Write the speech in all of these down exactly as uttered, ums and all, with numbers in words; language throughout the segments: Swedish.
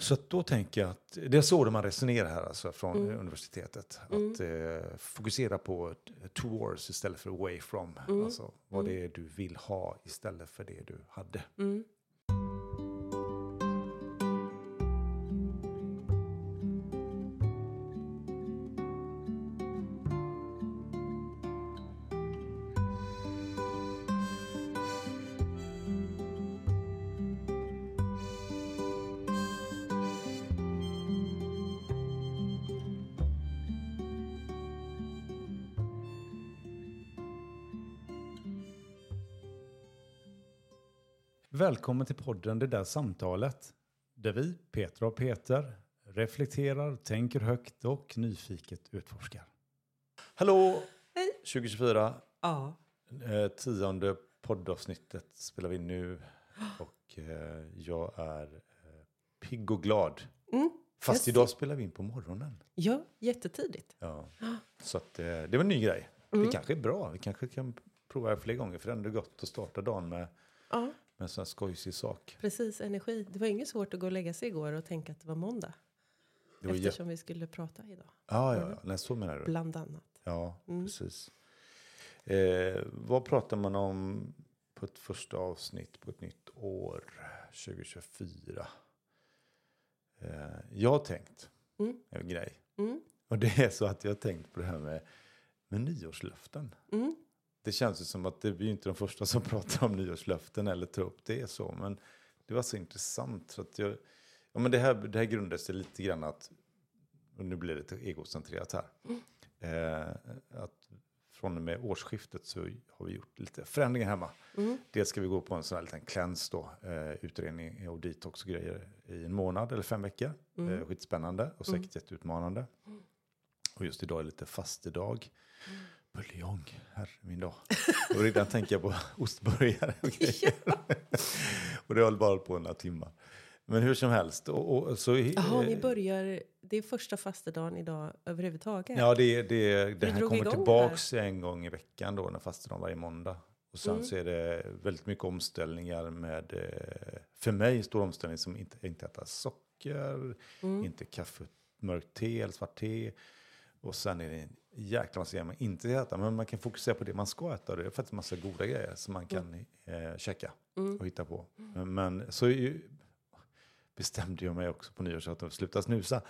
Så då tänker jag att det är så man resonerar här alltså från mm. universitetet. Att mm. eh, fokusera på towards istället för away from. Mm. Alltså vad mm. det är du vill ha istället för det du hade. Mm. Välkommen till podden Det där samtalet, där vi, Petra och Peter, reflekterar, tänker högt och nyfiket utforskar. Hallå! Hej! tjugo tjugofyra. Ja. Eh, tionde poddavsnittet spelar vi nu. Och eh, jag är eh, pigg och glad. Mm, Fast idag spelar vi in på morgonen. Ja, jättetidigt. Ja. Så att, eh, det var en ny grej. Mm. Det kanske är bra. Vi kanske kan prova fler gånger, för det är ändå gott att starta dagen med... Ja. Men så en skojsig sak. Precis, energi. Det var inget svårt att gå och lägga sig igår och tänka att det var måndag. Det var Eftersom jä... vi skulle prata idag. Ah, ja, ja. Nej, så menar du. Bland annat. Ja, mm. precis. Eh, vad pratar man om på ett första avsnitt på ett nytt år tjugo tjugofyra? Eh, jag har tänkt mm. en grej. Mm. Och det är så att jag har tänkt på det här med, med nyårslöften. Mm. Det känns ju som att det är inte de första som pratar om nyårslöften eller tar upp det är så. Men det var så intressant. Så att jag, ja, men det här, det här grundar sig lite grann att, och nu blir det lite egocentrerat här. Mm. Eh, att från och med årsskiftet så har vi gjort lite förändringar hemma. Mm. Dels ska vi gå på en sån här liten cleanse då. Eh, utredning och detox och grejer i en månad eller fem veckor. Mm. Eh, skitspännande och säkert mm. jätteutmanande. Mm. Och just idag är lite fastedag. Mm. Buljong, herre min dag. Och redan tänker jag på ostburgare och grejer. Ja. Och det håller bara på några timmar. Men hur som helst. Och, och, så, Jaha, eh, ni börjar... Det är första fastedagen idag överhuvudtaget. Ja, det, det, det här kommer tillbaks här. En gång i veckan då, när fastedagen varje måndag. Och sen mm. så är det väldigt mycket omställningar med... För mig stor omställning som inte, inte äta socker, mm. inte kaffe, mörkt te eller svart te. Och sen är det en jäkla massa grejer man inte äter. Men man kan fokusera på det man ska äta. Det är faktiskt en massa goda grejer som man kan mm. eh, checka mm. och hitta på. Mm. Men så ju, bestämde jag mig också på nyår så att jag slutar snusa.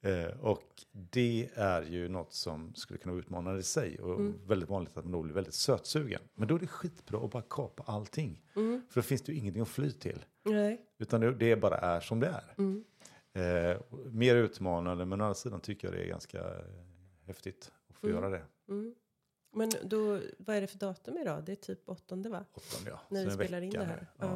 Eh, och det är ju något som skulle kunna utmana i sig. Och mm. väldigt vanligt att man då blir väldigt sötsugen. Men då är det skitbra att bara kapa allting. Mm. För då finns det ju ingenting att fly till. Nej. Utan det, det bara är som det är. Mm. Eh, mer utmanande, men å andra sidan tycker jag det är ganska häftigt att få mm. göra det. Mm. Men då, vad är det för datum idag? Det är typ åttonde, va? Åttonde, ja. När vi spelar in det här. Ja.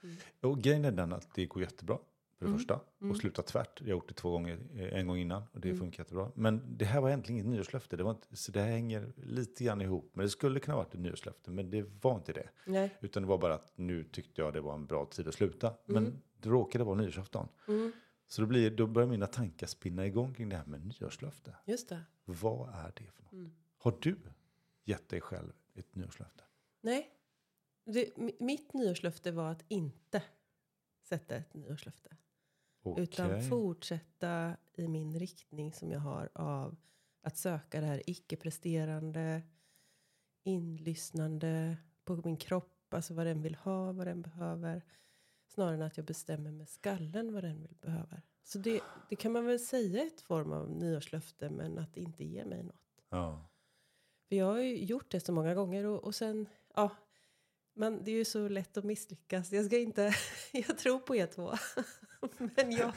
Ja. Mm. Och grejen är den att det går jättebra, för det mm. första. Mm. Och sluta tvärt. Jag har gjort det två gånger, en gång innan. Och det mm. funkar jättebra. Men det här var egentligen inget nyårslöfte. Det var inte, så det här hänger lite grann ihop. Men det skulle kunna ha varit ett nyårslöfte, men det var inte det. Nej. Utan det var bara att nu tyckte jag det var en bra tid att sluta. Men mm. det råkade vara nyårsafton. Mm. Så då, blir, då börjar mina tankar spinna igång kring det här med nyårslöfte. Just det. Vad är det för något? Mm. Har du gett dig själv ett nyårslöfte? Nej. Det, mitt nyårslöfte var att inte sätta ett nyårslöfte. Okay. Utan fortsätta i min riktning som jag har av att söka det här icke-presterande, inlyssnande på min kropp. Alltså vad den vill ha, vad den behöver. Snarare än att jag bestämmer med skallen vad den vill behöva. Så det, det kan man väl säga ett form av nyårslöfte. Men att det inte ger mig något. Ja. För jag har ju gjort det så många gånger. Och, och sen, ja. Men det är ju så lätt att misslyckas. Jag ska inte, jag tror på er två. Men jag...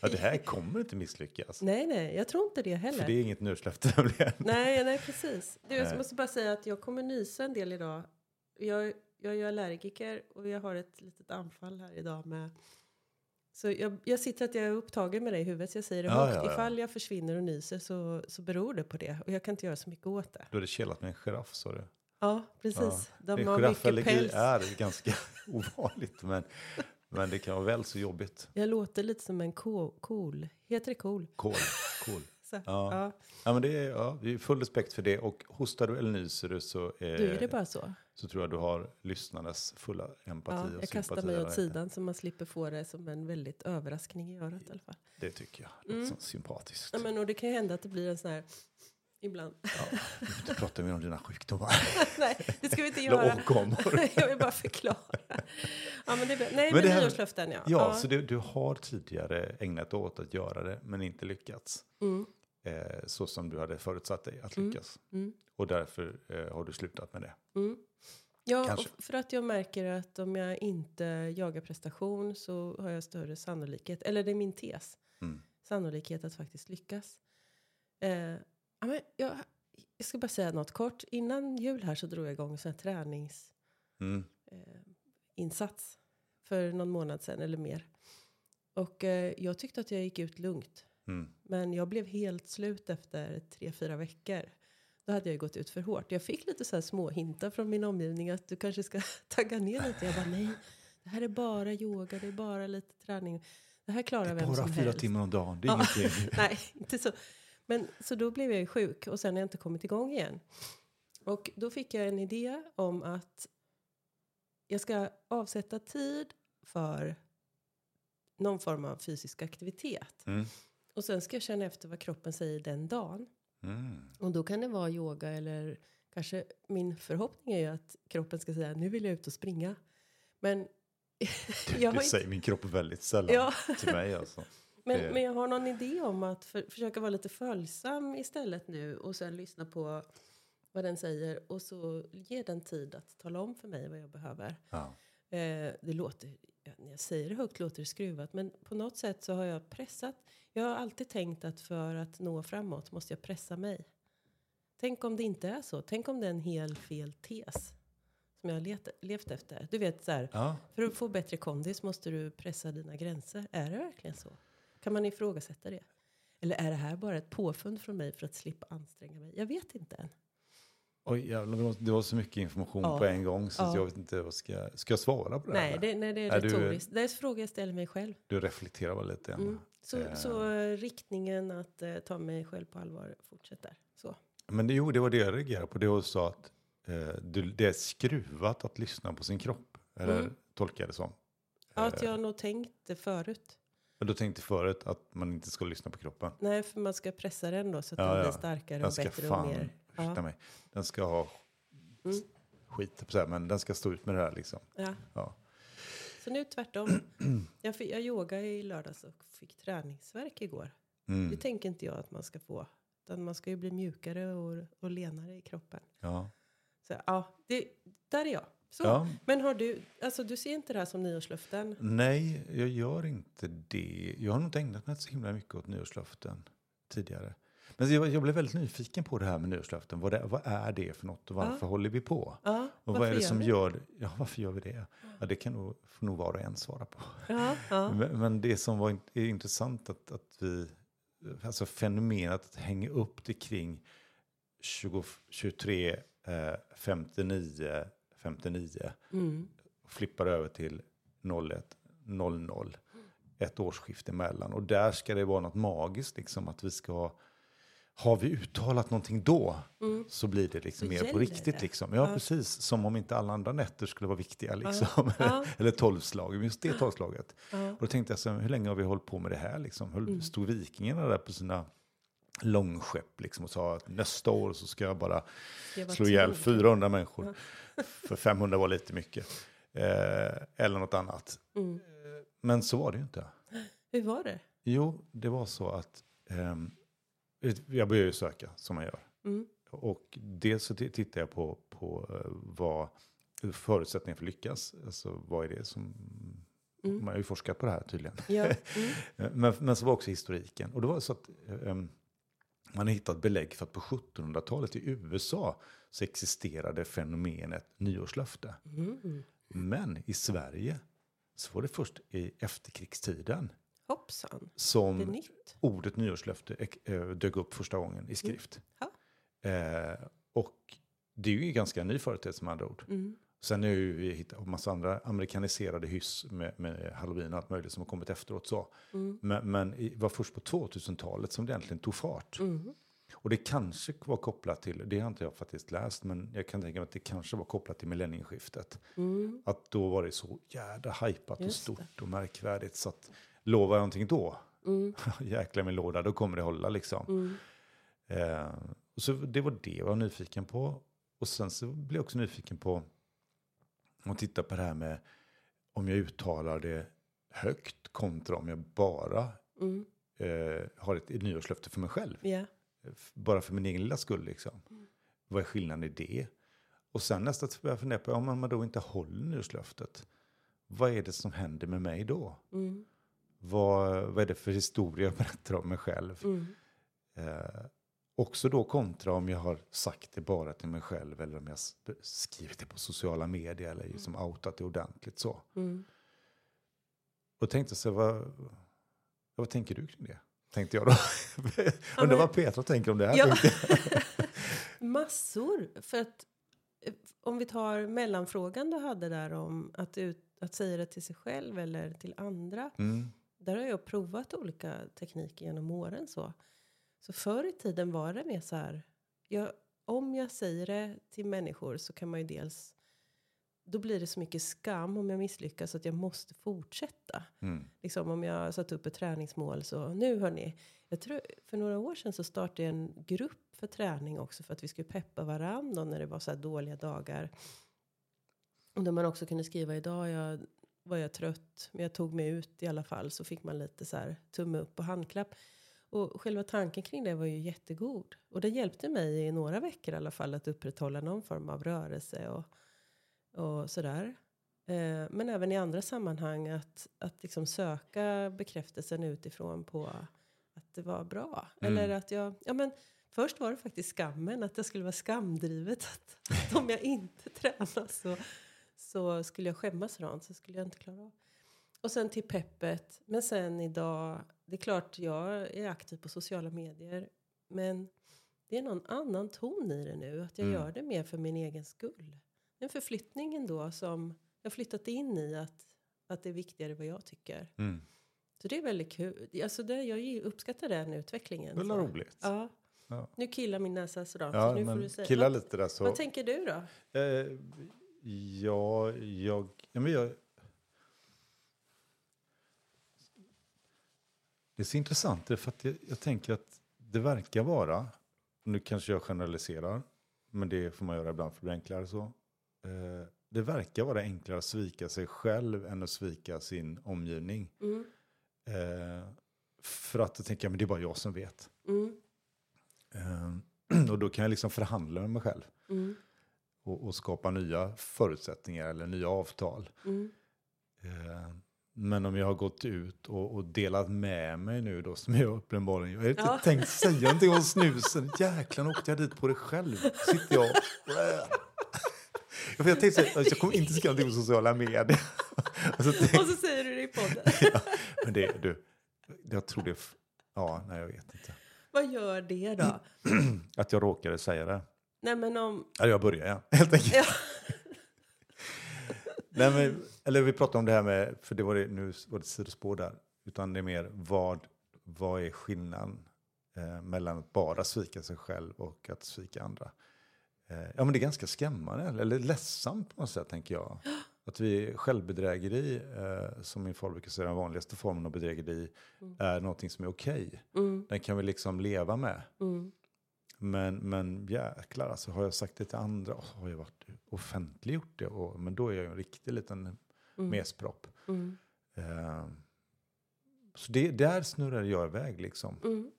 Ja, det här kommer inte misslyckas. Nej, nej. Jag tror inte det heller. För det är inget nyårslöfte. nej, nej, precis. Du, jag måste bara säga att jag kommer nysa en del idag. Jag... Jag är allergiker och jag har ett litet anfall här idag med... Så jag, jag sitter att jag är upptagen med det i huvudet. Så jag säger det högt. Ja, ja, ja. Ifall jag försvinner och nyser så, så beror det på det. Och jag kan inte göra så mycket åt det. Du hade kelat med en giraff, sa du. Ja, precis. Ja. De har mycket päls. Är ganska ovanligt. Men, men det kan vara väl så jobbigt. Jag låter lite som en ko, kol. Heter det kol? Kol, kol. Ja. Ja. Ja, men det är, ja, det är full respekt för det. Och hostar du eller nyser du så... Eh, du, är det bara så? så tror jag du har lyssnarnas fulla empati ja, och sympati. Jag kastar mig åt sidan så man slipper få det som en väldigt överraskning i örat i alla fall. Det tycker jag. Mm. Sånt sympatiskt. Ja, men och det kan ju hända att det blir en sån här... Ibland. Ja, vi får inte prata mer om dina sjukdomar. Nej, det ska vi inte göra. Jag vill bara förklara. Ja, men det, nej, men, men det här, nyårslöften, ja. Ja, ja. Så det, du har tidigare ägnat åt att göra det, men inte lyckats. Mm. Eh, så som du hade förutsatt dig att lyckas. Mm. Mm. Och därför eh, har du slutat med det. Mm. Ja, och för att jag märker att om jag inte jagar prestation så har jag större sannolikhet. Eller det är min tes. Mm. Sannolikhet att faktiskt lyckas. Eh, Ja, men jag, jag ska bara säga något kort. Innan jul här så drog jag igång en sån här träningsinsats mm. eh, för någon månad sedan eller mer. Och eh, jag tyckte att jag gick ut lugnt. Mm. Men jag blev helt slut efter tre, fyra veckor. Då hade jag gått ut för hårt. Jag fick lite så här små hintar från min omgivning att du kanske ska tagga ner lite. Jag bara nej, det här är bara yoga, det är bara lite träning. Det här klarar vem som helst. Det är bara fyra helst. timmar om dagen, det är ja. ingenting. Nej, inte så... Men så då blev jag sjuk och sen har jag inte kommit igång igen. Och då fick jag en idé om att jag ska avsätta tid för någon form av fysisk aktivitet. Mm. Och sen ska jag känna efter vad kroppen säger den dagen. Mm. Och då kan det vara yoga eller kanske min förhoppning är ju att kroppen ska säga nu vill jag ut och springa. Men jag det säger inte... min kropp väldigt sällan ja. till mig alltså. Men, men jag har någon idé om att för, försöka vara lite följsam istället nu. Och sen lyssna på vad den säger. Och så ge den tid att tala om för mig vad jag behöver. Ja. Eh, det låter, när jag säger det högt låter det skruvat. Men på något sätt så har jag pressat. Jag har alltid tänkt att för att nå framåt måste jag pressa mig. Tänk om det inte är så. Tänk om det är en hel fel tes som jag har let, levt efter. Du vet så här, ja. för att få bättre kondis måste du pressa dina gränser. Är det verkligen så? Kan man ifrågasätta det? Eller är det här bara ett påfund från mig för att slippa anstränga mig? Jag vet inte än. Oj, jävlar, det var så mycket information ja. på en gång så ja. jag vet inte vad ska, ska jag svara på det nej, här? Det, nej, det är, är retoriskt. Du, det är en fråga jag ställer mig själv. Du reflekterar väl lite grann. Mm. Så, eh. så riktningen att eh, ta mig själv på allvar fortsätter. Så. Men det, jo, det var det jag reagerade på. Det var så att eh, du, det är skruvat att lyssna på sin kropp. Eller mm. tolkar jag det som? Ja, eh. att jag nog tänkte förut. Men då tänkte förut att man inte ska lyssna på kroppen. Nej, för man ska pressa den då så att ja, den blir ja. starkare och bättre fan, och mer. Ja. Mig. Den ska ha mm. skit på så här, men den ska stå ut med det här liksom. Ja. Ja. Så nu tvärtom. jag, fick, jag yogade i lördags och fick träningsvärk igår. Mm. Det tänker inte jag att man ska få. Utan man ska ju bli mjukare och, och lenare i kroppen. Ja. Så ja, det, där är jag. Så, ja. Men har du, alltså du ser inte det här som nyårslöften? Nej, jag gör inte det. Jag har nog inte ägnat mig så himla mycket åt nyårslöften tidigare. Men jag, jag blev väldigt nyfiken på det här med nyårslöften. Vad, det, vad är det för något och varför ja. håller vi på? Ja. Och vad är det som gör, ja varför gör vi det? Ja, det kan nog, får nog vara en svara på. Ja. Ja. Men, men det som var är intressant att, att vi, alltså fenomenet att hänga upp det kring tjugo, tjugotre, eh, femtionio, femtionio mm. flippar över till noll ett noll noll ett årsskifte emellan och där ska det vara något magiskt liksom att vi ska har vi uttalat någonting då mm. så blir det liksom det mer på riktigt det. liksom ja, ja precis som om inte alla andra nätter skulle vara viktiga liksom ja. Ja. eller tolvslag just det tolvslaget ja. och då tänkte jag så hur länge har vi hållit på med det här liksom mm. stod vikingarna där på sina långskepp liksom och sa att nästa år så ska jag bara jag slå ihjäl fyrahundra människor ja. för femhundra var lite mycket eh, eller något annat mm. men så var det ju inte. Hur var det? Jo, det var så att eh, jag började ju söka som man gör mm. och dels så t- tittade jag på, på vad förutsättningar för lyckas alltså vad är det som mm. man har ju forskat på det här tydligen ja. mm. men, men så var också historiken och det var så att eh, man har hittat belägg för att på sjuttonhundratalet i U S A så existerade fenomenet nyårslöfte. Mm. Men i Sverige så var det först i efterkrigstiden Hoppsan. som ordet nyårslöfte dök upp första gången i skrift. Mm. Ja. Eh, och det är ju ganska ny företeelse med andra ord. Mm. Sen har vi hittat en massa andra amerikaniserade hyss med, med halloween och allt möjligt som har kommit efteråt så. Mm. Men, men det var först på tvåtusentalet som det egentligen tog fart. Mm. Och det kanske var kopplat till, det har inte jag faktiskt läst, men jag kan tänka mig att det kanske var kopplat till millennieskiftet. Mm. Att då var det så jävla hajpat och stort och märkvärdigt, så att lovar jag någonting då, mm. jäkla min låda, då kommer det hålla liksom. Mm. Eh, och så det var det jag var nyfiken på. Och sen så blev jag också nyfiken på att titta på det här med om jag uttalar det högt kontra om jag bara mm. eh, har ett, ett nyårslöfte för mig själv. Yeah. Bara för min egen lilla skull liksom. Mm. Vad är skillnaden i det? Och sen nästan började jag fundera på, om man då inte håller nyårslöftet, vad är det som händer med mig då? Mm. Vad, vad är det för historia jag berättar om mig själv? Mm. Eh, också då kontra om jag har sagt det bara till mig själv, eller om jag skrivit det på sociala medier, eller liksom mm. outat det ordentligt så. Mm. Och tänkte så, vad, vad tänker du kring det? Tänkte jag då. Undrar ja, men... vad Petra tänker om det här. Ja. Massor. För att om vi tar mellanfrågan du hade där om att, ut, att säga det till sig själv eller till andra. Mm. Där har jag provat olika tekniker genom åren så. Så förr i tiden var det mer så här. Jag, om jag säger det till människor så kan man ju dels. Då blir det så mycket skam om jag misslyckas att jag måste fortsätta. Mm. Liksom om jag satt upp ett träningsmål så, nu hörni, jag tror för några år sedan så startade jag en grupp för träning också för att vi skulle peppa varandra när det var så här dåliga dagar. Och där man också kunde skriva, idag jag, var jag trött men jag tog mig ut i alla fall, så fick man lite så här tumme upp och handklapp. Och själva tanken kring det var ju jättegod. Och det hjälpte mig i några veckor i alla fall att upprätthålla någon form av rörelse och och sådär. Eh, men även i andra sammanhang att, att liksom söka bekräftelsen utifrån på att det var bra. Mm. Eller att jag, ja men först var det faktiskt skammen, att jag skulle vara skamdrivet. Att, att om jag inte tränar så, så skulle jag skämmas sådant, så skulle jag inte klara av. Och sen till peppet. Men sen idag, det är klart jag är aktiv på sociala medier. Men det är någon annan ton i det nu. Att jag mm. gör det mer för min egen skull. En förflyttning ändå som jag flyttat in i att, att det är viktigare vad jag tycker. Mm. Så det är väldigt kul. Alltså det, jag uppskattar den utvecklingen. Det är roligt. Ja. Ja. Nu killar min näsa sådär. Ja, så nu får du säga. Killar lite där så. Vad tänker du då? Eh, ja, jag... Ja, men jag... Det är så intressant för att jag, jag tänker att det verkar vara... Nu kanske jag generaliserar. Men det får man göra ibland för att bli enklare så. Det verkar vara enklare att svika sig själv än att svika sin omgivning. Mm. För att tänka, men det är bara jag som vet. Mm. Och då kan jag liksom förhandla med mig själv. Mm. Och, och skapa nya förutsättningar eller nya avtal. Mm. Men om jag har gått ut och, och delat med mig nu då, som jag uppenbarligen... Jag har inte ja. tänkt säga någonting om snusen. Jäklar, åkte jag dit på det själv. Sitter jag... Jag tänkte att jag kommer inte skriva någonting på sociala medier. Och så, tänkte, och så säger du det i podden. Ja, men det, du, jag tror det... Ja, nej jag vet inte. Vad gör det då? Att jag råkade säga det. Nej men om... Ja, jag börjar igen, helt enkelt. Ja. Nej men, eller vi pratade om det här med... För det var det, nu var det sidospår där. Utan det är mer, vad, vad är skillnaden eh, mellan att bara svika sig själv och att svika andra? Ja, men det är ganska skrämmande, eller ledsamt på något sätt, tänker jag. Att vi självbedrägeri, eh, som min far brukar säga, den vanligaste formen av bedrägeri, mm. är någonting som är okej. Okay. Mm. Den kan vi liksom leva med. Mm. Men, men jäklar, alltså, har jag sagt det till andra, och har jag varit offentliggjort det, och, men då är jag ju en riktig liten mm. mespropp. Mm. Eh, så det, där snurrar jag iväg liksom. Mm.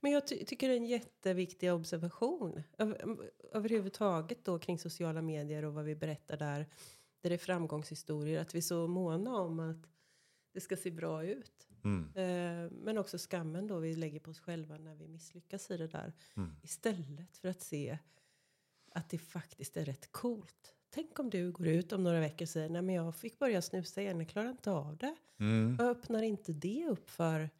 Men jag ty- tycker det är en jätteviktig observation över, överhuvudtaget då kring sociala medier och vad vi berättar där. Där det är framgångshistorier, att vi är så måna om att det ska se bra ut. Mm. Eh, men också skammen då vi lägger på oss själva när vi misslyckas i det där. Mm. Istället för att se att det faktiskt är rätt coolt. Tänk om du går ut om några veckor och säger, nej men jag fick börja snusa igen, jag klarar inte av det. Mm. Jag öppnar inte det upp för...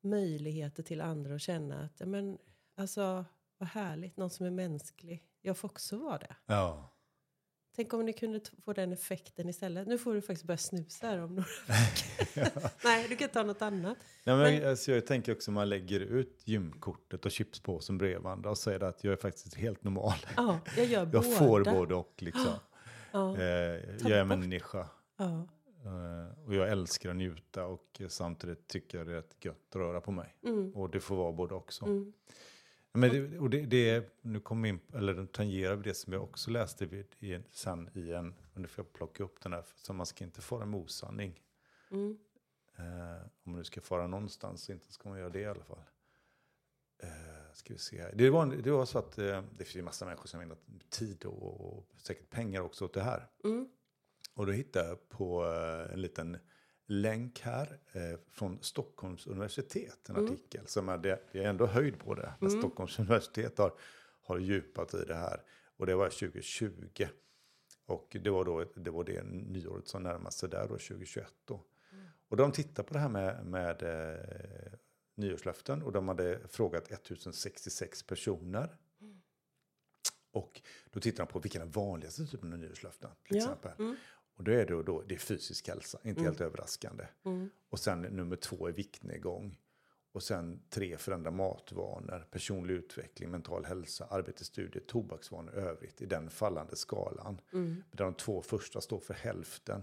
möjligheter till andra att känna att, men alltså vad härligt, någon som är mänsklig, jag får också vara det. Ja. Tänk om ni kunde t- få den effekten istället. Nu får du faktiskt börja snusa här om några veckor. Nej, du kan ta något annat. Nej, men, men, alltså, jag tänker också att man lägger ut gymkortet och chipspåsen bredvid varandra och säger att jag är faktiskt helt normal. Ja, jag gör jag båda. Jag får både och liksom. Ja, eh, jag är en människa. Ja. Eh, och jag älskar att njuta och samtidigt tycker jag det är ett gött att röra på mig. Mm. Och det får vara både också. Mm. Men det, och det, det, nu kommer in, eller den tangerar det som jag också läste vid, i, sen i en, nu får jag plocka upp den här, så man ska inte fara med osanning. Mm. Eh, om du ska fara någonstans så inte ska man göra det i alla fall. Eh, ska vi se här. Det var, en, det var så att eh, det finns en massa människor som har ägnat tid och, och säkert pengar också åt det här. Mm. Och då hittade jag på eh, en liten länk här eh, från Stockholms universitet, en mm. artikel som är, det, det är ändå höjd på det, när mm. Stockholms universitet har, har djupat i det här, och det var tjugo tjugo, och det var då det, var det nyåret som närmade sig där då, tjugo tjugoett då. Mm. Och de tittar på det här med, med eh, nyårslöften, och de hade frågat ettusensextiosex personer, mm. och då tittar de på vilka den vanligaste typen av nyårslöften till ja. exempel. Mm. Och då är det, då, det är fysisk hälsa, inte mm. helt överraskande. Mm. Och sen nummer två är viktnedgång. Och sen tre, förändra matvanor, personlig utveckling, mental hälsa, arbetsstudier, tobaksvanor och övrigt i den fallande skalan. Mm. Där de två första står för hälften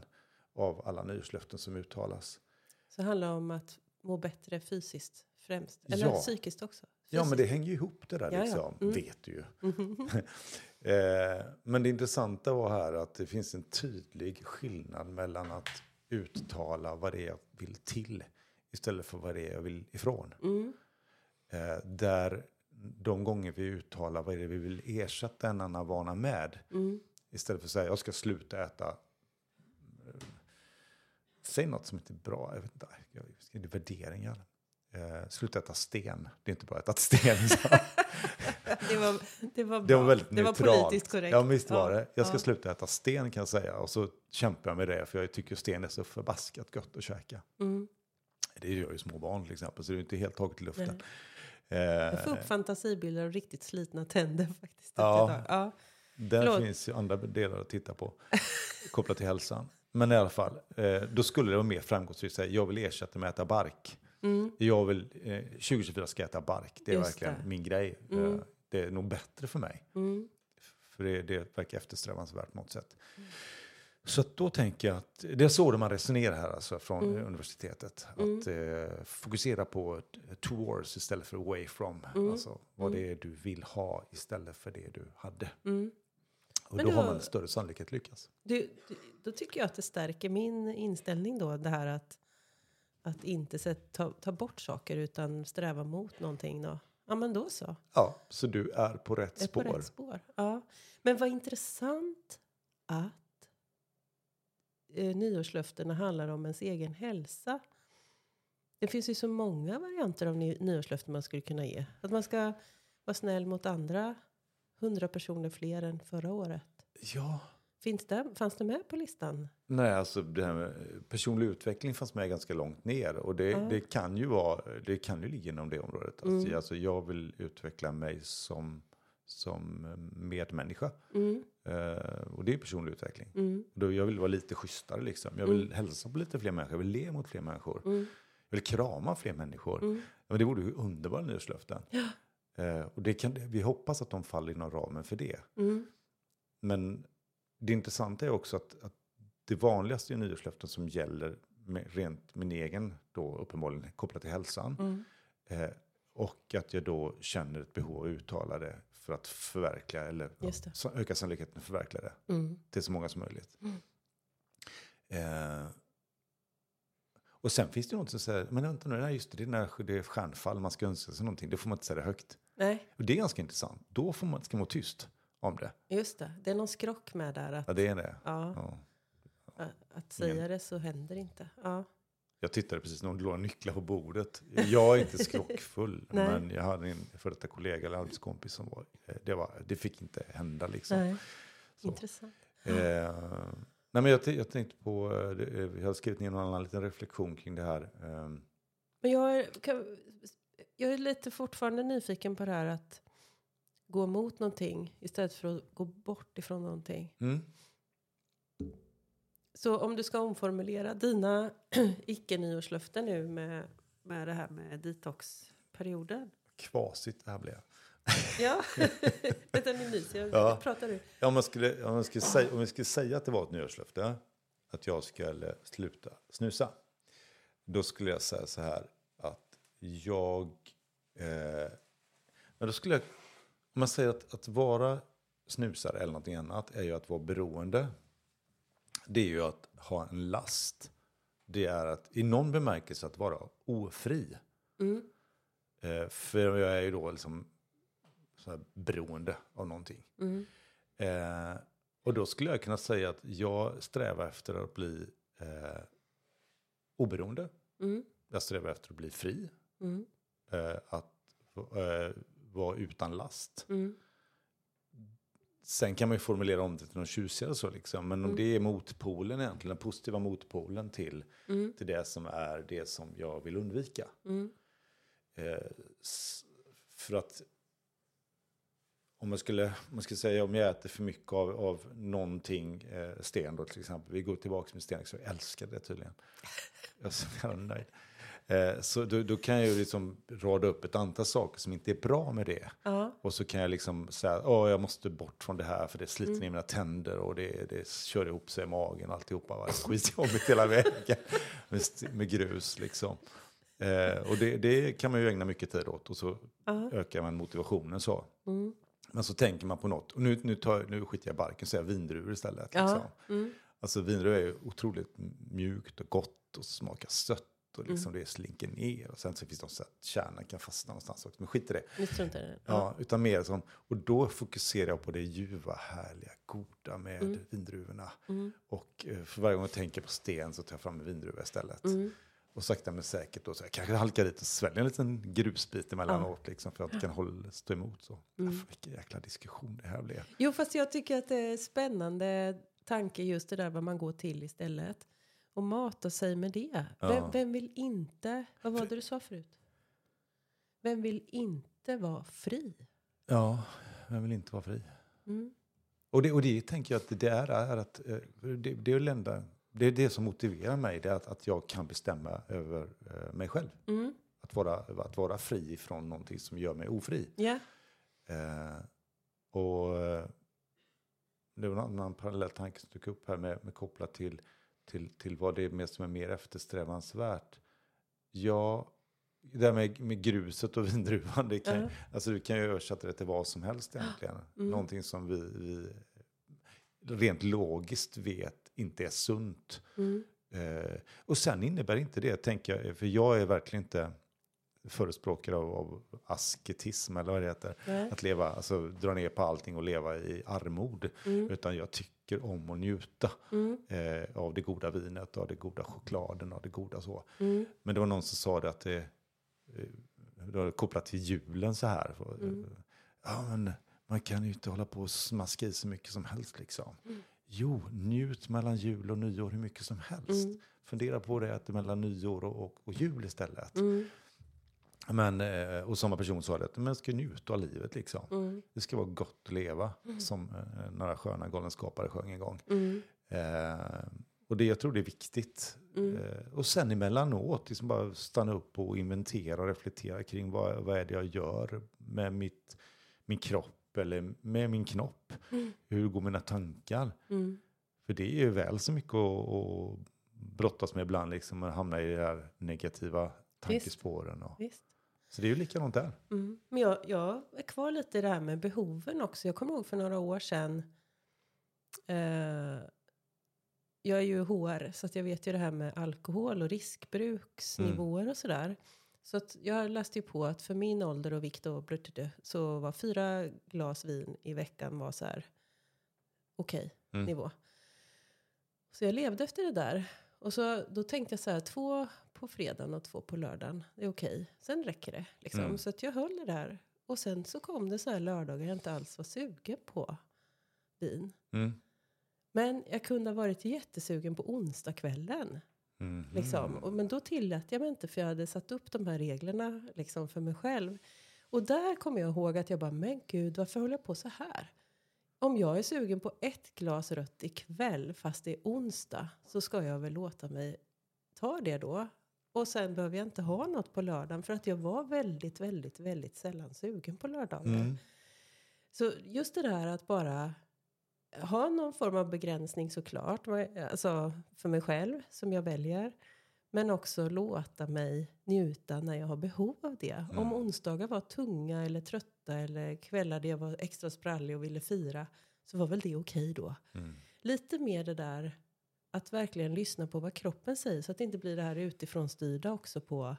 av alla nyårslöften som uttalas. Så det handlar om att må bättre fysiskt främst, eller ja. psykiskt också. Fysiskt. Ja, men det hänger ju ihop det där Jaja. liksom, mm. vet du ju. eh, men det intressanta var här att det finns en tydlig skillnad mellan att uttala vad det är jag vill till istället för vad det är jag vill ifrån. Mm. Eh, där de gånger vi uttalar vad det är vi vill ersätta en annan vana med, mm. istället för att säga jag ska sluta äta... Säg något som inte är bra, jag vet inte, det är värderingar. Eh, sluta äta sten. Det är inte bra att äta sten. det, var, det, var det var väldigt det neutralt. Det var politiskt korrekt. Ja, visst var ja, det. Jag ska ja. sluta äta sten, kan jag säga. Och så kämpar jag med det, för jag tycker sten är så förbaskat gott att käka. Mm. Det gör ju små barn till exempel, så det är inte helt taget i luften. Eh, jag får upp fantasibilder och riktigt slitna tänder faktiskt. Ja, ja. Där Förlåt. finns ju andra delar att titta på kopplat till hälsan. Men i alla fall, eh, då skulle det vara mer framgångsrikt. Jag vill ersätta med att äta bark. Mm. Jag vill, eh, tjugo tjugofyra ska jag äta bark. Det är Just verkligen det. min grej. Mm. Det är nog bättre för mig. Mm. För det, det verkar eftersträvansvärt på något sätt. Mm. Så att då tänker jag att... Det är så de man resonerar här alltså från mm. universitetet. Att mm. eh, fokusera på towards istället för away from. Mm. Alltså vad mm. det är du vill ha istället för det du hade. Mm. Och Men då, då har man större sannolikhet lyckas. Du, du, då tycker jag att det stärker min inställning då. Det här att... Att inte se, ta, ta bort saker utan sträva mot någonting då. Ja, men då så. Ja, så du är på rätt är spår. På rätt spår, ja. Men vad intressant att eh, nyårslöfterna handlar om ens egen hälsa. Det finns ju så många varianter av ny, nyårslöften man skulle kunna ge. Att man ska vara snäll mot andra. Hundra personer fler än förra året. Ja, Finns det, fanns det med på listan? Nej, alltså det här med personlig utveckling fanns med ganska långt ner. Och det, mm. det kan ju vara, det kan ju ligga inom det området. Alltså, mm. alltså jag vill utveckla mig som, som medmänniska. Mm. Eh, och det är personlig utveckling. Mm. Då jag vill vara lite schysstare liksom. Jag vill mm. hälsa på lite fler människor. Jag vill le mot fler människor. Mm. Jag vill krama fler människor. Mm. Men det vore ju underbara nyårslöften. Ja. Eh, och det kan, vi hoppas att de faller inom ramen för det. Mm. Men... Det intressanta är också att, att det vanligaste är nyårslöften som gäller med, rent min egen då uppenbarligen kopplat till hälsan. Mm. Eh, och att jag då känner ett behov att uttala det för att förverkliga eller ja, öka sannolikheten att förverkliga det mm. till så många som möjligt. Mm. Eh, och sen finns det något som säger, men vänta nu, nej, just det, det är när det är stjärnfall, man ska önska sig någonting, det får man inte säga det högt. Nej. Och det är ganska intressant, då får man, ska man vara tyst. Om det. Just det, det är någon skrock med där. Att, ja, det är det. Ja, ja. Att, att säga men, det så händer inte. Ja. Jag tittade precis när hon låg nycklar på bordet. Jag är inte skrockfull, men jag hade en för detta kollega eller arbetskompis som var det, var, det fick inte hända liksom. Nej. Intressant. Eh, nej, men jag, t- jag tänkte på, jag har skrivit ner någon annan liten reflektion kring det här. Men jag är, kan, jag är lite fortfarande nyfiken på det här att gå mot någonting istället för att gå bort ifrån någonting. Mm. Så om du ska omformulera dina icke-nyårslöften nu med, med det här med detoxperioden. Kvasigt det här blev. Ja, det är mysigt. Ja. Pratar du? Ja, om man skulle, om man skulle säga, om man skulle säga att det var ett nyårslöfte, att jag skulle sluta snusa. Då skulle jag säga så här att jag... Eh, då skulle jag, om man säger att, att vara snusare eller någonting annat är ju att vara beroende. Det är ju att ha en last. Det är att i någon bemärkelse att vara ofri. Mm. Eh, för jag är ju då liksom så här beroende av någonting. Mm. Eh, och då skulle jag kunna säga att jag strävar efter att bli eh, oberoende. Mm. Jag strävar efter att bli fri. Mm. Eh, att eh, vara utan last. Mm. Sen kan man ju formulera om det till något tjusigare så liksom. Men om mm. det är motpolen egentligen, den positiva motpolen till, mm. till det som är det som jag vill undvika. Mm. Eh, för att om man skulle, man skulle säga om jag äter för mycket av, av någonting, eh, sten då till exempel. Vi går tillbaka med sten, så jag älskar det tydligen. Jag är så jävla nöjd. Eh, så då, då kan jag ju liksom rada upp ett antal saker som inte är bra med det. Uh-huh. Och så kan jag liksom säga, åh, jag måste bort från det här för det sliter mm. ner mina tänder och det, det kör ihop sig i magen och alltihopa. Va? Det är skitjobbigt hela vägen med, med grus liksom. Eh, och det, det kan man ju ägna mycket tid åt och så uh-huh. ökar man motivationen så. Mm. Men så tänker man på något. Och nu, nu, tar, nu skiter jag barken och säger vindruvor istället. Ja. Liksom. Mm. Alltså vindruvor är ju otroligt mjukt och gott och smakar sött. Och liksom mm. det slinker ner. Och sen så finns det så att kärnan kan fastna någonstans också. Men skit i det. Jag tror inte det. Ja. Ja, utan mer som, och då fokuserar jag på det ljuva, härliga, goda med mm. vindruvorna. Mm. Och för varje gång jag tänker på sten så tar jag fram en vindruva istället. Mm. Och sakta men säkert då så jag kanske halkar dit och sväljer en liten grusbit emellanåt ja. Liksom, för att jag kan hålla, stå emot så. Mm. Ja, vilken jäkla diskussion det här blev. Jo, fast jag tycker att det är spännande tanke just det där vad man går till istället. Och mata sig med det. Ja. Vem, vem vill inte, vad var det du sa förut? Vem vill inte vara fri? Ja, vem vill inte vara fri? Mm. Och, det, och det tänker jag att det där är att det, det är lända. Det är det som motiverar mig, det är att, att jag kan bestämma över eh, mig själv. Mm. Att, vara, att vara fri från någonting som gör mig ofri. Yeah. Eh, och det var en annan parallell tanke som dök upp här med, med kopplat till, till, till vad det är med, som är mer eftersträvansvärt. Ja, det här med, med gruset och vindruvan, det kan, mm. alltså, du kan ju översätta det till vad som helst egentligen. Mm. Någonting som vi... vi rent logiskt vet inte är sunt. Mm. Eh, och sen innebär inte det, tänker jag, för jag är verkligen inte förespråkare av, av asketism eller vad det heter. Nej. Att leva, alltså dra ner på allting och leva i armod. Mm. Utan jag tycker om att njuta mm. eh, av det goda vinet, av det goda chokladen, av det goda så. Mm. Men det var någon som sa det att det, det var kopplat till julen så här. Mm. Ja, men man kan ju inte hålla på och smaska i så mycket som helst liksom. Mm. Jo, njut mellan jul och nyår hur mycket som helst. Mm. Fundera på det att det är mellan nyår och, och, och jul istället. Mm. Men, och samma person sa det att man ska njuta av livet liksom. Mm. Det ska vara gott att leva mm. som eh, några sköna galenskapare sjöng en gång. Mm. Eh, och det jag tror det är viktigt. Mm. Eh, och sen emellanåt liksom bara stanna upp och inventera och reflektera kring vad, vad är det jag gör med mitt, min kropp. Eller med min knopp. Mm. Hur går mina tankar? Mm. För det är ju väl så mycket att, att brottas med ibland. Liksom, att hamna i de här negativa tankespåren. Och. Visst. Så det är ju likadant där. Mm. Men jag, jag är kvar lite i det här med behoven också. Jag kommer ihåg för några år sedan. Eh, jag är ju H R. Så att jag vet ju det här med alkohol och riskbruksnivåer mm. och sådär. Så att jag läste ju på att för min ålder och vikt och brutade så var fyra glas vin i veckan var så här okej okay, mm. nivå. Så jag levde efter det där. Och så då tänkte jag så här två på fredagen och två på lördagen. Det är okej. Okay. Sen räcker det liksom. Mm. Så att jag höll det där. Och sen så kom det så här lördagar jag inte alls var sugen på vin. Mm. Men jag kunde ha varit jättesugen på onsdagskvällen. Mm-hmm. Liksom. Och, men då tillät jag mig inte för jag hade satt upp de här reglerna liksom, för mig själv. Och där kom jag ihåg att jag bara, men gud, varför håller jag på så här? om jag är sugen på ett glas rött ikväll fast det är onsdag, så ska jag väl låta mig ta det då. Och sen behöver jag inte ha något på lördagen, för att jag var väldigt, väldigt, väldigt sällan sugen på lördagen. Mm. Så just det där att bara ha någon form av begränsning, såklart, alltså för mig själv som jag väljer. Men också låta mig njuta när jag har behov av det. Mm. Om onsdagar var tunga eller trötta, eller kvällar där jag var extra sprallig och ville fira, så var väl det okej då. Mm. Lite mer det där att verkligen lyssna på vad kroppen säger, så att det inte blir det här utifrån styrda också på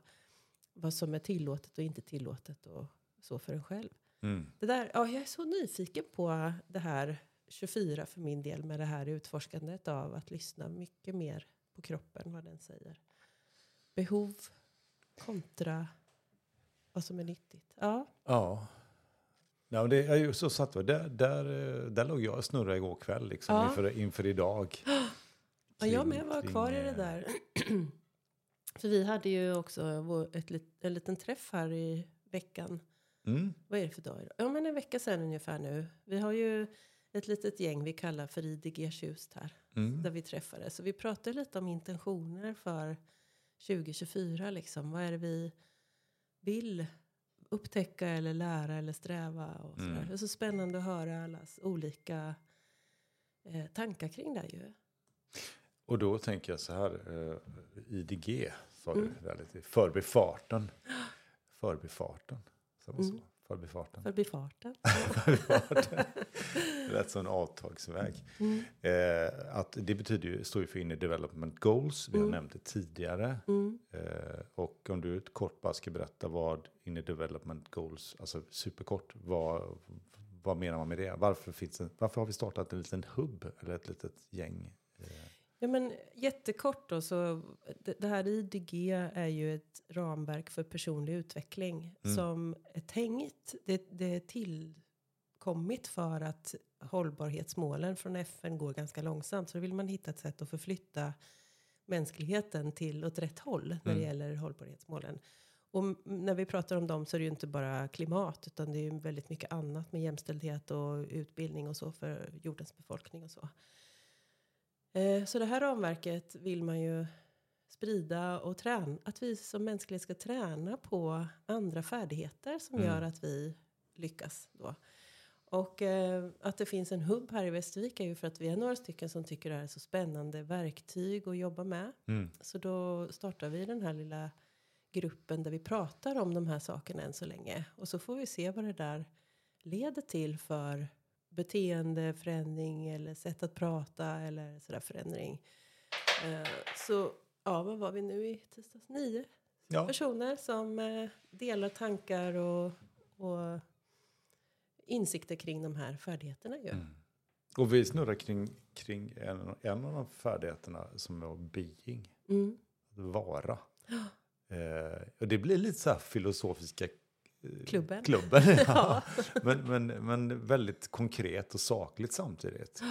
vad som är tillåtet och inte tillåtet och så för en själv. Mm. Det där, ja, jag är så nyfiken på det här tjugofyra för min del, med det här utforskandet av att lyssna mycket mer på kroppen, vad den säger. Behov kontra vad som är nyttigt. Ja. Ja. Ja, det är ju så satt där där där låg jag och snurrade igår kväll liksom, ja. inför, inför idag. Kring, ja, jag med var kvar i det där. För vi hade ju också vår, ett, en liten träff här i veckan. Mm. Vad är det för dag idag? Ja, men en vecka sedan ungefär nu. Vi har ju ett litet gäng vi kallar för I D G-tjust här. Mm. Där vi träffades. Så vi pratade lite om intentioner för tjugo tjugofyra liksom. Vad är det vi vill upptäcka eller lära eller sträva? Och mm. Det är så spännande att höra allas olika eh, tankar kring det ju. Och då tänker jag så här, eh, I D G sa mm. du där lite, förbifarten. Förbifarten. Så var mm. så. Förbifarten. Förbifarten. Förbifarten. Det är en avtagsväg. Mm. Eh, att det betyder ju, står ju för inner development goals. Vi har mm. nämnt det tidigare. Mm. Eh, och om du kort bara ska berätta vad inner development goals, alltså superkort, vad, vad menar man med det? Varför, finns det, varför har vi startat en liten hubb eller ett litet gäng? Eh. Ja, men jättekort då, så det, det här I D G är ju ett ramverk för personlig utveckling mm. som är tänkt, det, det är tillkommit för att hållbarhetsmålen från F N går ganska långsamt, så vill man hitta ett sätt att förflytta mänskligheten till åt rätt håll när det mm. gäller hållbarhetsmålen. Och när vi pratar om dem så är det ju inte bara klimat, utan det är ju väldigt mycket annat med jämställdhet och utbildning och så för jordens befolkning och så. Så det här ramverket vill man ju sprida och träna. Att vi som mänsklighet ska träna på andra färdigheter som mm. gör att vi lyckas då. Och eh, att det finns en hubb här i Västervik är ju för att vi är några stycken som tycker det här är så spännande verktyg att jobba med. Mm. Så då startar vi den här lilla gruppen där vi pratar om de här sakerna än så länge. Och så får vi se vad det där leder till för beteendeförändring eller sätt att prata eller sådär förändring. Eh, så ja, vad var vi nu i tisdags? Nio ja. personer som eh, delar tankar och, och insikter kring de här färdigheterna. Ju. Mm. Och vi snurrar kring, kring en, en av de färdigheterna som är being. Mm. Vara. Oh. Eh, och det blir lite så här filosofiska Klubben. Klubben, ja. men, men, men väldigt konkret och sakligt samtidigt.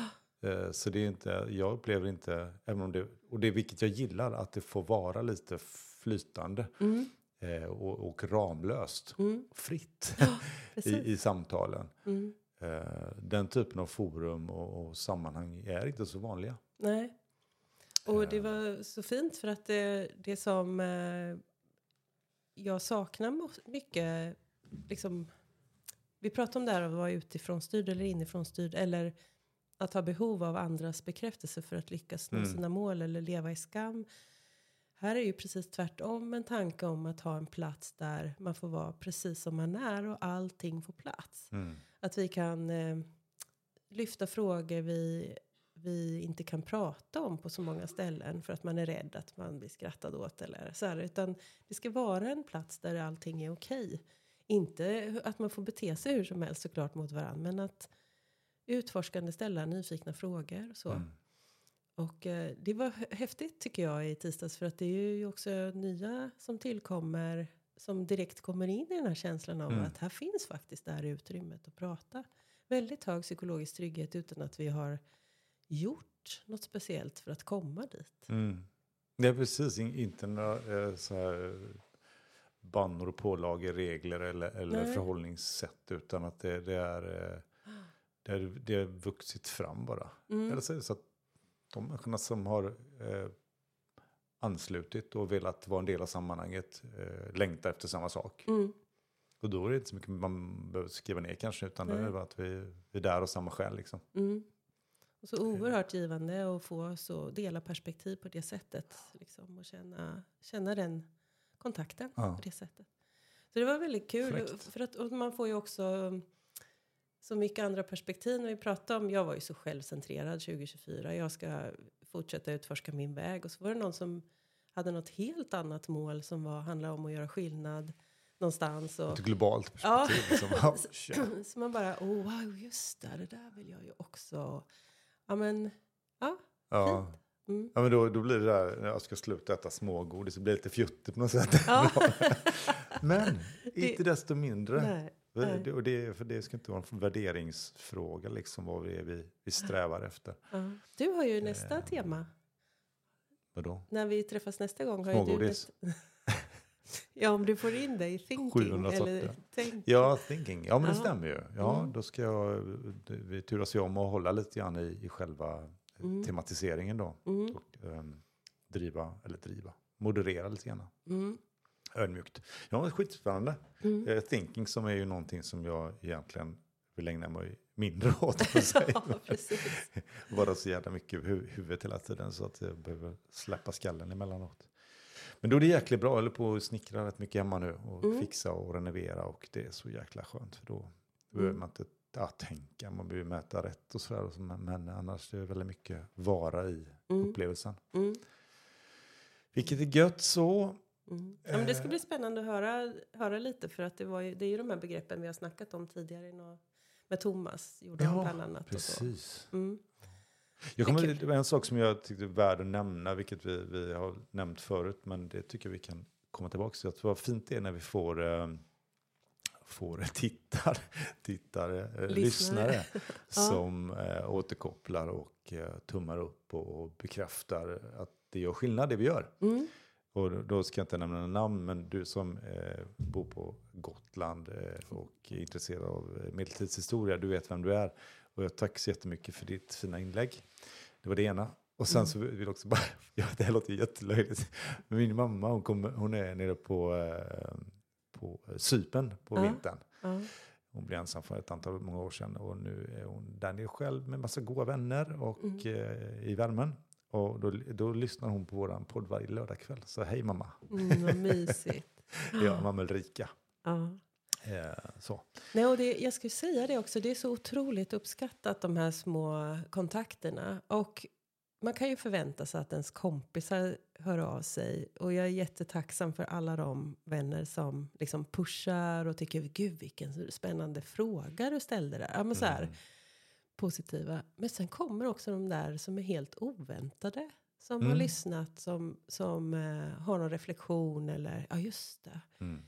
Så det är inte, jag upplever inte, även om det, och det är vilket jag gillar, att det får vara lite flytande mm. och, och ramlöst, mm. fritt ja, i, i samtalen. Mm. Den typen av forum och, och sammanhang är inte så vanliga. Nej, och det var så fint för att det, det som jag saknar mycket, liksom, vi pratar om det här att vara utifrån styrd eller inifrån styrd, eller att ha behov av andras bekräftelse för att lyckas nå mm. sina mål eller leva i skam. Här är ju precis tvärtom en tanke om att ha en plats där man får vara precis som man är och allting får plats. Mm. Att vi kan eh, lyfta frågor vi, vi inte kan prata om på så många ställen för att man är rädd att man blir skrattad åt eller så här, utan det ska vara en plats där allting är okej. Inte att man får bete sig hur som helst såklart mot varandra, men att utforskande ställa nyfikna frågor och så. Mm. Och eh, det var häftigt tycker jag i tisdags, för att det är ju också nya som tillkommer som direkt kommer in i den här känslan av mm. att här finns faktiskt det här utrymmet att prata. Väldigt hög psykologisk trygghet utan att vi har gjort något speciellt för att komma dit. Mm. Det är precis inte några eh, så här bannor och pålager, regler eller, eller förhållningssätt, utan att det, det är eh, det har, det har vuxit fram bara. Mm. Eller så, så att de människorna som har eh, anslutit och velat vara en del av sammanhanget eh, längtar efter samma sak. Mm. Och då är det inte så mycket man behöver skriva ner kanske, utan mm. det är bara att vi, vi är där av samma skäl liksom. Mm. Och så oerhört givande att få så dela perspektiv på det sättet liksom, och känna, känna den kontakten ja. På det sättet. Så det var väldigt kul. Fräckt. För att och man får ju också så mycket andra perspektiv när vi pratar om. Jag var ju så självcentrerad tjugo tjugofyra. Jag ska fortsätta utforska min väg. Och så var det någon som hade något helt annat mål som var, handlade om att göra skillnad någonstans. Och, ett globalt perspektiv. Ja. Liksom. Oh, så, så man bara, oh wow, just det, det där vill jag ju också. Ja, men, ja, ja. Mm. Ja, men då, då blir det där, när jag ska sluta äta smågodis, så blir det lite fjuttigt på något sätt. Ja. Men, inte det, desto mindre. Nej, nej. Det, och det, för det ska inte vara en värderingsfråga, liksom, vad det är vi, vi strävar efter. Ja. Du har ju nästa eh. tema. Vadå? När vi träffas nästa gång har smågodis. Ju du nästa... Ja, om du får in dig i thinking. Eller thinking. Ja, thinking. Ja, men det stämmer ju. Ja, mm. Då ska jag, vi turas ju om och hålla lite grann i, i själva mm. tematiseringen då. Mm. Och um, driva, eller driva, moderera lite grann. Mm. Ödmjukt. Ja, men skitspännande. Mm. Uh, thinking som är ju någonting som jag egentligen vill ägna mig mindre åt. På sig. Ja, precis. Bara så jävla mycket hu- huvudet hela tiden så att jag behöver släppa skallen emellanåt. Men då är det jäkligt bra, eller på att snickra rätt mycket hemma nu och mm. fixa och renovera, och det är så jäkla skönt för då mm. behöver man inte ja, tänka, man behöver mäta rätt och sådär, men annars är det väldigt mycket vara i mm. upplevelsen. Mm. Vilket är gött så. Mm. Ja, men det ska bli spännande att höra, höra lite, för att det, var ju, det är ju de här begreppen vi har snackat om tidigare med Thomas, gjorde ja, bland annat. Precis. Och så. Mm. Jag kommer, det var en sak som jag tyckte värd att nämna, vilket vi, vi har nämnt förut, men det tycker vi kan komma tillbaka till. Att vad fint det är när vi får, äh, får tittar, tittare, äh, lyssnare som äh, återkopplar och äh, tummar upp och, och bekräftar att det gör skillnad det vi gör. Mm. Och då ska jag inte nämna namn, men du som eh, bor på Gotland eh, och är intresserad av medeltidshistoria, du vet vem du är. Och jag tackar så jättemycket för ditt fina inlägg. Det var det ena. Och sen mm. så vill jag också bara... Ja, det här låter jättelöjligt. Men min mamma, hon, kom, hon är nere på, eh, på Cypern på mm. vintern. Mm. Hon blev ensam för ett antal många år sedan. Och nu är hon där nere själv med massa goda vänner och mm. eh, i värmen. Och då, då lyssnar hon på våran podd varje lördagkväll. Så hej mamma. Mm, vad mysigt. Ja, mamma Ulrika. Ja. Eh, så. Nej, och det, jag skulle säga det också. Det är så otroligt uppskattat, de här små kontakterna. Och man kan ju förvänta sig att ens kompisar hör av sig. Och jag är jättetacksam för alla de vänner som liksom pushar och tycker, gud vilken spännande fråga du ställde där. Ja, men så här. Mm. Positiva. Men sen kommer också de där som är helt oväntade. Som mm. har lyssnat. Som, som eh, har någon reflektion. Eller, ja just det. Mm.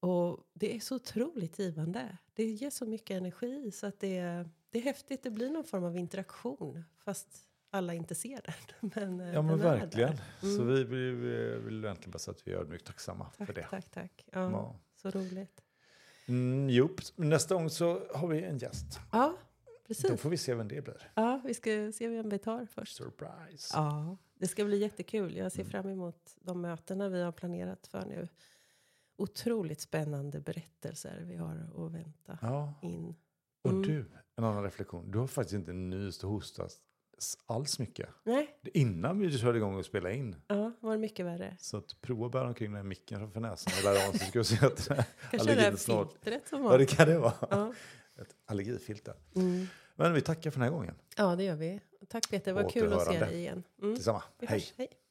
Och det är så otroligt givande. Det ger så mycket energi. Så att det, det är häftigt. Det blir någon form av interaktion. Fast alla inte ser den. Men, eh, ja men verkligen. Mm. Så vi vill vi, vi egentligen bara säga att vi är ödmjukt tacksamma tack, för det. Tack, tack. Ja, ja. Så roligt. Mm, jo, nästa gång så har vi en gäst. Ja. Precis. Då får vi se vem det blir. Ja, vi ska se vem vi tar först. Surprise. Ja, det ska bli jättekul. Jag ser mm. fram emot de mötena vi har planerat för nu. Otroligt spännande berättelser vi har att vänta ja. in. Mm. Och du, en annan reflektion. Du har faktiskt inte nyst och hostat alls mycket. Nej. Innan vi körde igång och spela in. Ja, var det mycket värre. Så att prova att bära omkring den här micken framför näsan. Eller så ska jag se att det kanske det här filtret som var. Ja, det kan det vara. Ja. Ett allergifilter. Mm. Men vi tackar för den här gången. Ja, det gör vi. Tack Peter, vad kul att se dig igen. Mm. Detsamma. Hej. Hej.